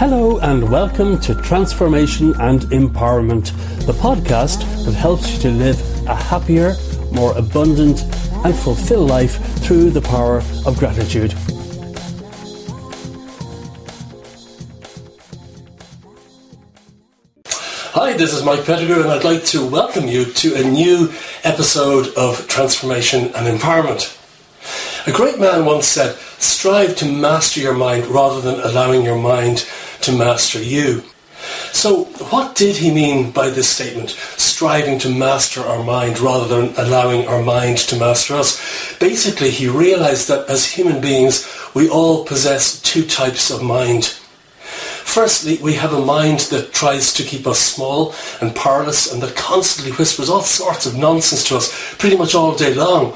Hello and welcome to Transformation and Empowerment, the podcast that helps you to live a happier, more abundant and fulfilled life through the power of gratitude. Hi, this is Mike Pettigrew and I'd like to welcome you to a new episode of Transformation and Empowerment. A great man once said, "Strive to master your mind rather than allowing your mind to master you." So what did he mean by this statement, striving to master our mind rather than allowing our mind to master us? Basically, he realized that as human beings, we all possess two types of mind. Firstly, we have a mind that tries to keep us small and powerless and that constantly whispers all sorts of nonsense to us pretty much all day long.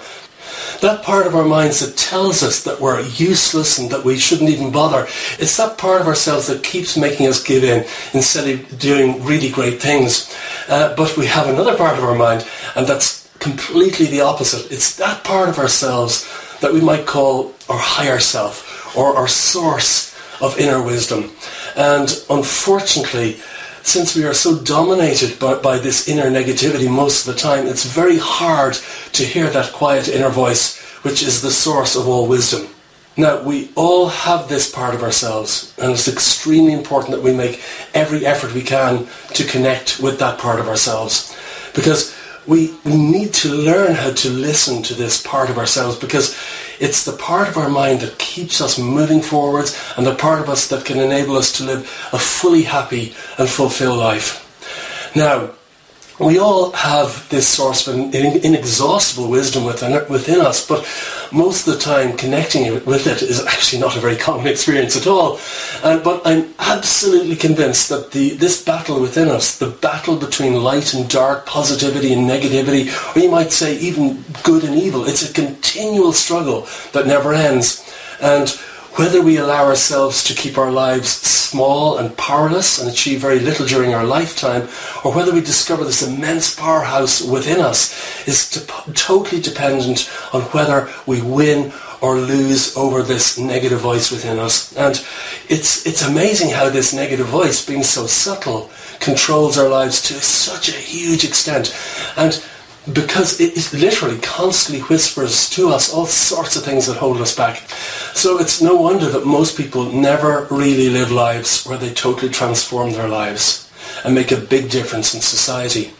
That part of our minds that tells us that we're useless and that we shouldn't even bother. It's that part of ourselves that keeps making us give in instead of doing really great things. But we have another part of our mind, and that's completely the opposite. It's that part of ourselves that we might call our higher self or our source of inner wisdom. And unfortunately, since we are so dominated by this inner negativity most of the time, it's very hard to hear that quiet inner voice, which is the source of all wisdom. Now, we all have this part of ourselves, and it's extremely important that we make every effort we can to connect with that part of ourselves, because we need to learn how to listen to this part of ourselves, because it's the part of our mind that keeps us moving forwards and the part of us that can enable us to live a fully happy and fulfilled life. Now, we all have this source of inexhaustible wisdom within us, but most of the time connecting with it is actually not a very common experience at all. But I'm absolutely convinced that this battle within us, the battle between light and dark, positivity and negativity, or you might say even good and evil, it's a continual struggle that never ends. And whether we allow ourselves to keep our lives small and powerless and achieve very little during our lifetime, or whether we discover this immense powerhouse within us, is totally dependent on whether we win or lose over this negative voice within us. And it's amazing how this negative voice, being so subtle, controls our lives to such a huge extent. And because it literally constantly whispers to us all sorts of things that hold us back. So it's no wonder that most people never really live lives where they totally transform their lives and make a big difference in society.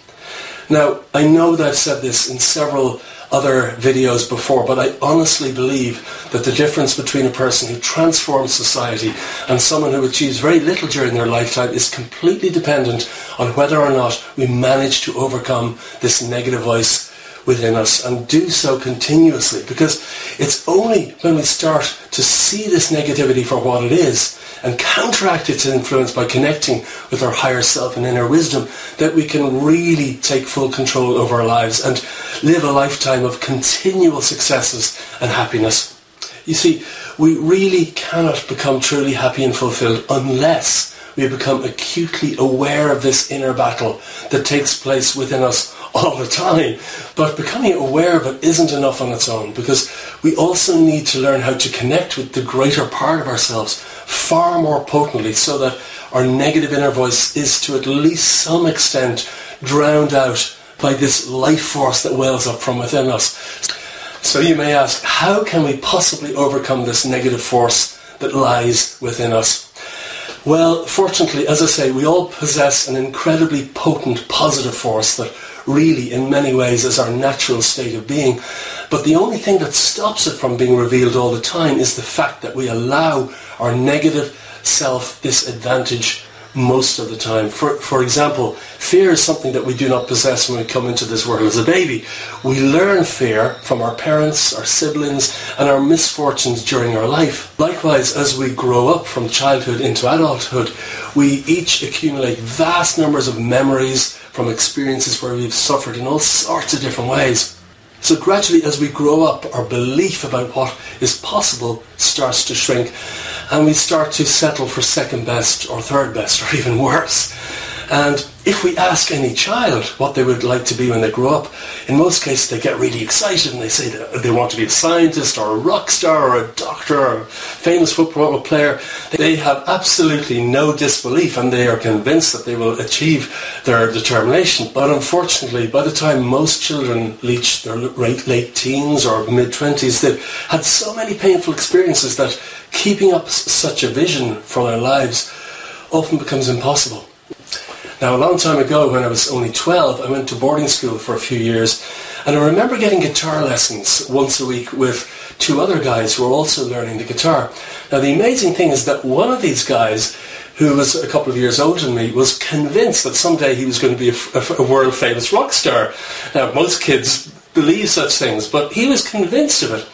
Now, I know that I've said this in several other videos before, but I honestly believe that the difference between a person who transforms society and someone who achieves very little during their lifetime is completely dependent on whether or not we manage to overcome this negative voice within us and do so continuously, because it's only when we start to see this negativity for what it is and counteract its influence by connecting with our higher self and inner wisdom that we can really take full control over our lives and live a lifetime of continual successes and happiness. You see, we really cannot become truly happy and fulfilled unless we become acutely aware of this inner battle that takes place within us all the time. But becoming aware of it isn't enough on its own, because we also need to learn how to connect with the greater part of ourselves far more potently, so that our negative inner voice is to at least some extent drowned out by this life force that wells up from within us. So you may ask, how can we possibly overcome this negative force that lies within us? Well, fortunately, as I say, we all possess an incredibly potent positive force that really, in many ways, is our natural state of being. But the only thing that stops it from being revealed all the time is the fact that we allow our negative self this advantage most of the time. For example, fear is something that we do not possess when we come into this world as a baby. We learn fear from our parents, our siblings, and our misfortunes during our life. Likewise, as we grow up from childhood into adulthood, we each accumulate vast numbers of memories from experiences where we've suffered in all sorts of different ways. So gradually, as we grow up, our belief about what is possible starts to shrink, and we start to settle for second best or third best or even worse. And if we ask any child what they would like to be when they grow up, in most cases they get really excited and they say that they want to be a scientist or a rock star or a doctor or a famous football player. They have absolutely no disbelief and they are convinced that they will achieve their determination. But unfortunately, by the time most children reach their late teens or mid-20s, they've had so many painful experiences that keeping up such a vision for their lives often becomes impossible. Now, a long time ago, when I was only 12, I went to boarding school for a few years, and I remember getting guitar lessons once a week with two other guys who were also learning the guitar. Now, the amazing thing is that one of these guys, who was a couple of years older than me, was convinced that someday he was going to be a world-famous rock star. Now, most kids believe such things, but he was convinced of it.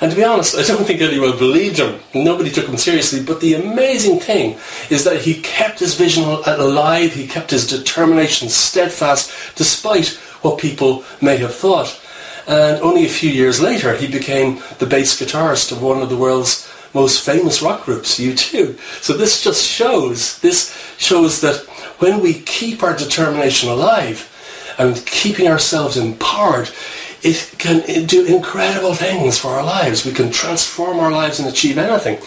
And to be honest, I don't think anyone believed him. Nobody took him seriously. But the amazing thing is that he kept his vision alive. He kept his determination steadfast, despite what people may have thought. And only a few years later, he became the bass guitarist of one of the world's most famous rock groups, U2. So this shows that when we keep our determination alive and keeping ourselves empowered, it can do incredible things for our lives. We can transform our lives and achieve anything.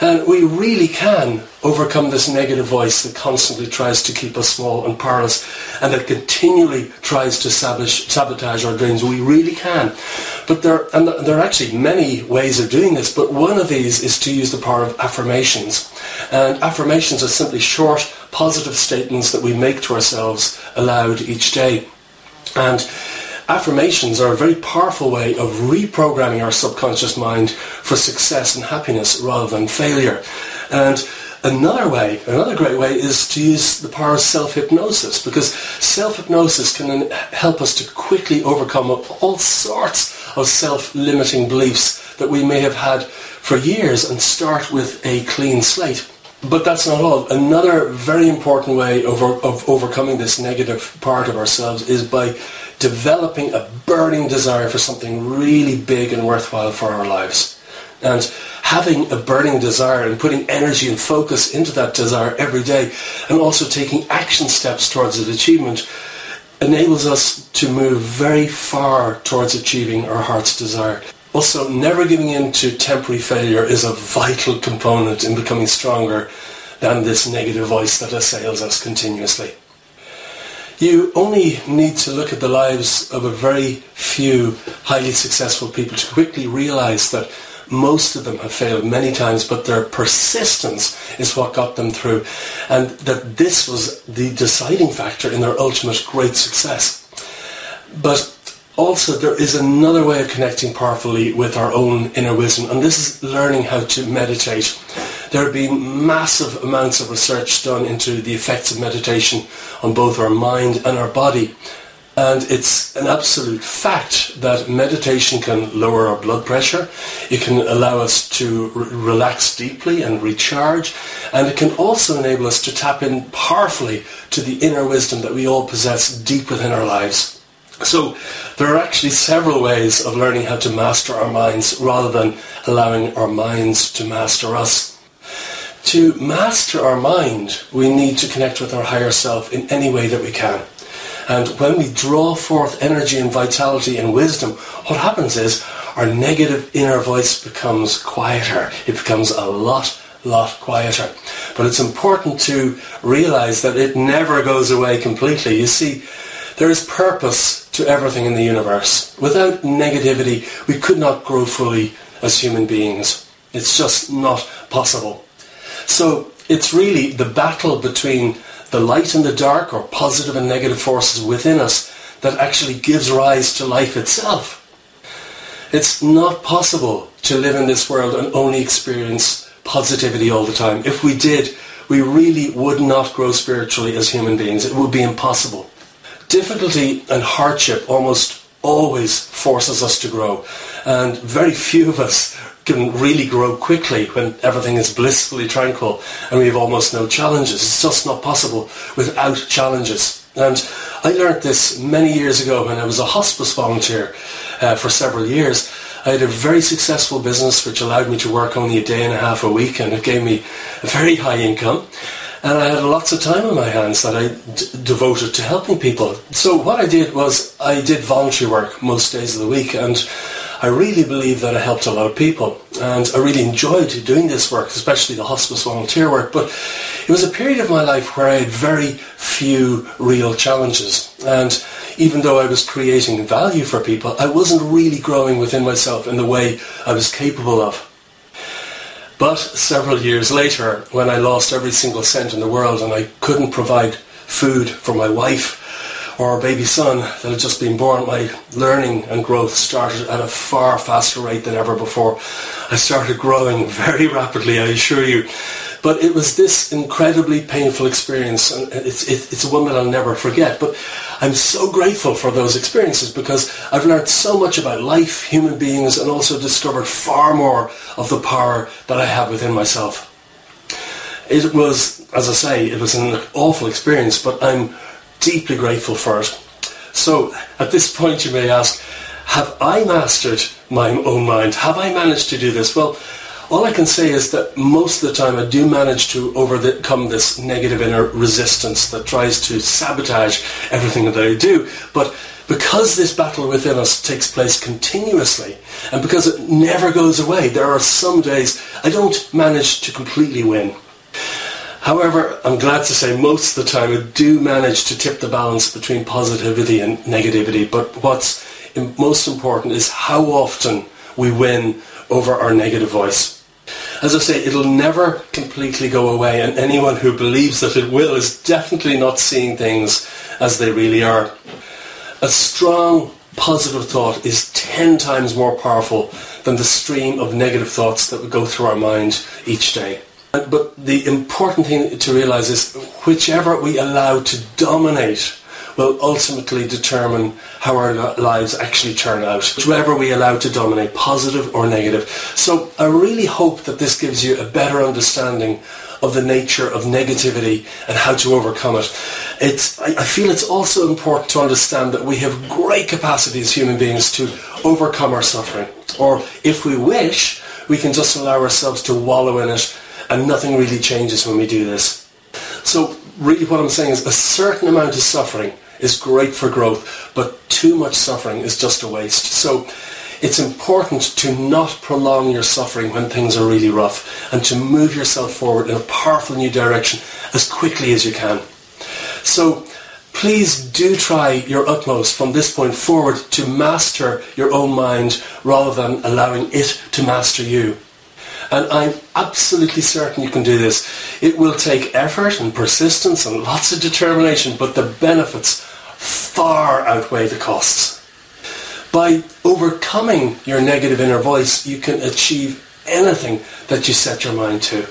And we really can overcome this negative voice that constantly tries to keep us small and powerless and that continually tries to sabotage our dreams. We really can. But there are actually many ways of doing this, but one of these is to use the power of affirmations. And affirmations are simply short, positive statements that we make to ourselves aloud each day. And affirmations are a very powerful way of reprogramming our subconscious mind for success and happiness rather than failure. And another great way is to use the power of self-hypnosis, because self-hypnosis can help us to quickly overcome all sorts of self-limiting beliefs that we may have had for years and start with a clean slate. But that's not all. Another very important way of overcoming this negative part of ourselves is by developing a burning desire for something really big and worthwhile for our lives. And having a burning desire and putting energy and focus into that desire every day, and also taking action steps towards its achievement, enables us to move very far towards achieving our heart's desire. Also, never giving in to temporary failure is a vital component in becoming stronger than this negative voice that assails us continuously. You only need to look at the lives of a very few highly successful people to quickly realize that most of them have failed many times, but their persistence is what got them through, and that this was the deciding factor in their ultimate great success. But also, there is another way of connecting powerfully with our own inner wisdom, and this is learning how to meditate. There have been massive amounts of research done into the effects of meditation on both our mind and our body. And it's an absolute fact that meditation can lower our blood pressure, it can allow us to relax deeply and recharge, and it can also enable us to tap in powerfully to the inner wisdom that we all possess deep within our lives. So there are actually several ways of learning how to master our minds rather than allowing our minds to master us. To master our mind, we need to connect with our higher self in any way that we can. And when we draw forth energy and vitality and wisdom, what happens is our negative inner voice becomes quieter. It becomes a lot quieter. But it's important to realize that it never goes away completely. You see, there is purpose to everything in the universe. Without negativity, we could not grow fully as human beings. It's just not possible. So it's really the battle between the light and the dark, or positive and negative forces within us, that actually gives rise to life itself. It's not possible to live in this world and only experience positivity all the time. If we did, we really would not grow spiritually as human beings. It would be impossible. Difficulty and hardship almost always forces us to grow, and very few of us can really grow quickly when everything is blissfully tranquil and we have almost no challenges. It's just not possible without challenges. And I learned this many years ago when I was a hospice volunteer for several years. I had a very successful business which allowed me to work only a day and a half a week, and it gave me a very high income. and I had lots of time on my hands that I devoted to helping people. So what I did was I did voluntary work most days of the week, and I really believe that I helped a lot of people, and I really enjoyed doing this work, especially the hospice volunteer work. But it was a period of my life where I had very few real challenges, and even though I was creating value for people, I wasn't really growing within myself in the way I was capable of. But several years later, when I lost every single cent in the world and I couldn't provide food for my wife or our baby son that had just been born, my learning and growth started at a far faster rate than ever before. I started growing very rapidly, I assure you. But it was this incredibly painful experience, and it's one that I'll never forget. But I'm so grateful for those experiences, because I've learned so much about life, human beings, and also discovered far more of the power that I have within myself. It was, as I say, it was an awful experience, but I'm deeply grateful for it. So at this point you may ask, have I mastered my own mind? Have I managed to do this? Well, all I can say is that most of the time I do manage to overcome this negative inner resistance that tries to sabotage everything that I do. But because this battle within us takes place continuously, and because it never goes away, there are some days I don't manage to completely win. However, I'm glad to say most of the time I do manage to tip the balance between positivity and negativity. But what's most important is how often we win over our negative voice. As I say, it'll never completely go away, and anyone who believes that it will is definitely not seeing things as they really are. A strong positive thought is 10 times more powerful than the stream of negative thoughts that would go through our mind each day. But the important thing to realise is whichever we allow to dominate will ultimately determine how our lives actually turn out, whichever we allow to dominate, positive or negative. So I really hope that this gives you a better understanding of the nature of negativity and how to overcome it. I feel it's also important to understand that we have great capacity as human beings to overcome our suffering. Or if we wish, we can just allow ourselves to wallow in it, and nothing really changes when we do this. So really what I'm saying is a certain amount of suffering is great for growth, but too much suffering is just a waste. So it's important to not prolong your suffering when things are really rough, and to move yourself forward in a powerful new direction as quickly as you can. So please do try your utmost from this point forward to master your own mind rather than allowing it to master you. And I'm absolutely certain you can do this. It will take effort and persistence and lots of determination, but the benefits far outweigh the costs. By overcoming your negative inner voice, you can achieve anything that you set your mind to.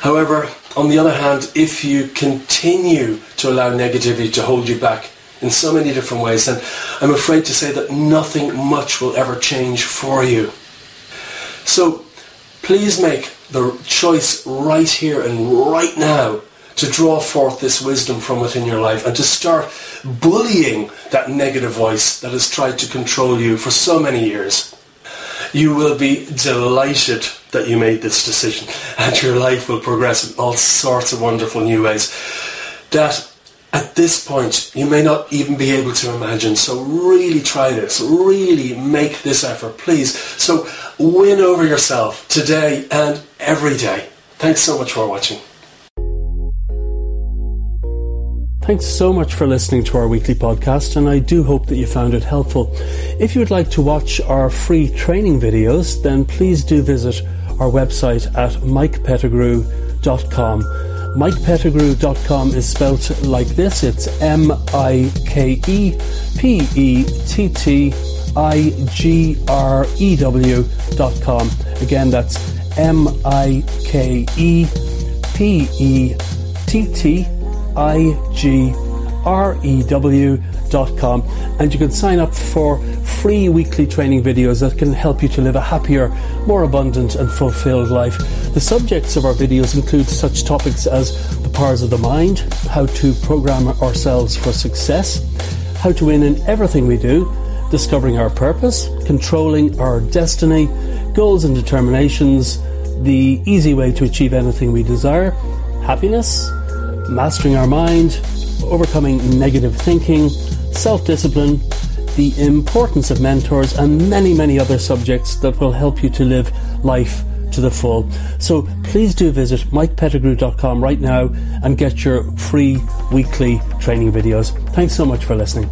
However, on the other hand, if you continue to allow negativity to hold you back in so many different ways, then I'm afraid to say that nothing much will ever change for you. So please make the choice right here and right now to draw forth this wisdom from within your life, and to start bullying that negative voice that has tried to control you for so many years. You will be delighted that you made this decision, and your life will progress in all sorts of wonderful new ways that at this point you may not even be able to imagine. So really try this, really make this effort, please. So win over yourself today and every day. Thanks so much for watching. Thanks so much for listening to our weekly podcast, and I do hope that you found it helpful. If you would like to watch our free training videos, then please do visit our website at mikepettigrew.com. MikePettigrew.com is spelt like this. It's MikePettigrew.com. Again, that's MikePettigrew.com. And you can sign up for free weekly training videos that can help you to live a happier, more abundant and fulfilled life. The subjects of our videos include such topics as the powers of the mind, how to program ourselves for success, how to win in everything we do, discovering our purpose, controlling our destiny, goals and determinations, the easy way to achieve anything we desire, happiness, mastering our mind, overcoming negative thinking, self-discipline, the importance of mentors, and many, many other subjects that will help you to live life to the full. So please do visit MikePettigrew.com right now and get your free weekly training videos. Thanks so much for listening.